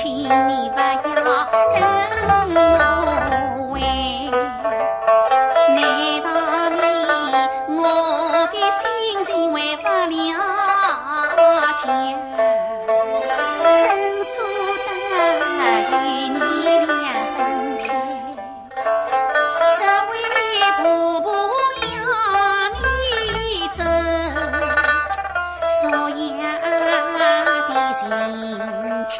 请你把药送回，难道你我的心情为不了解？真输得与你俩分开，只为婆婆要你走，所以啊，的心情。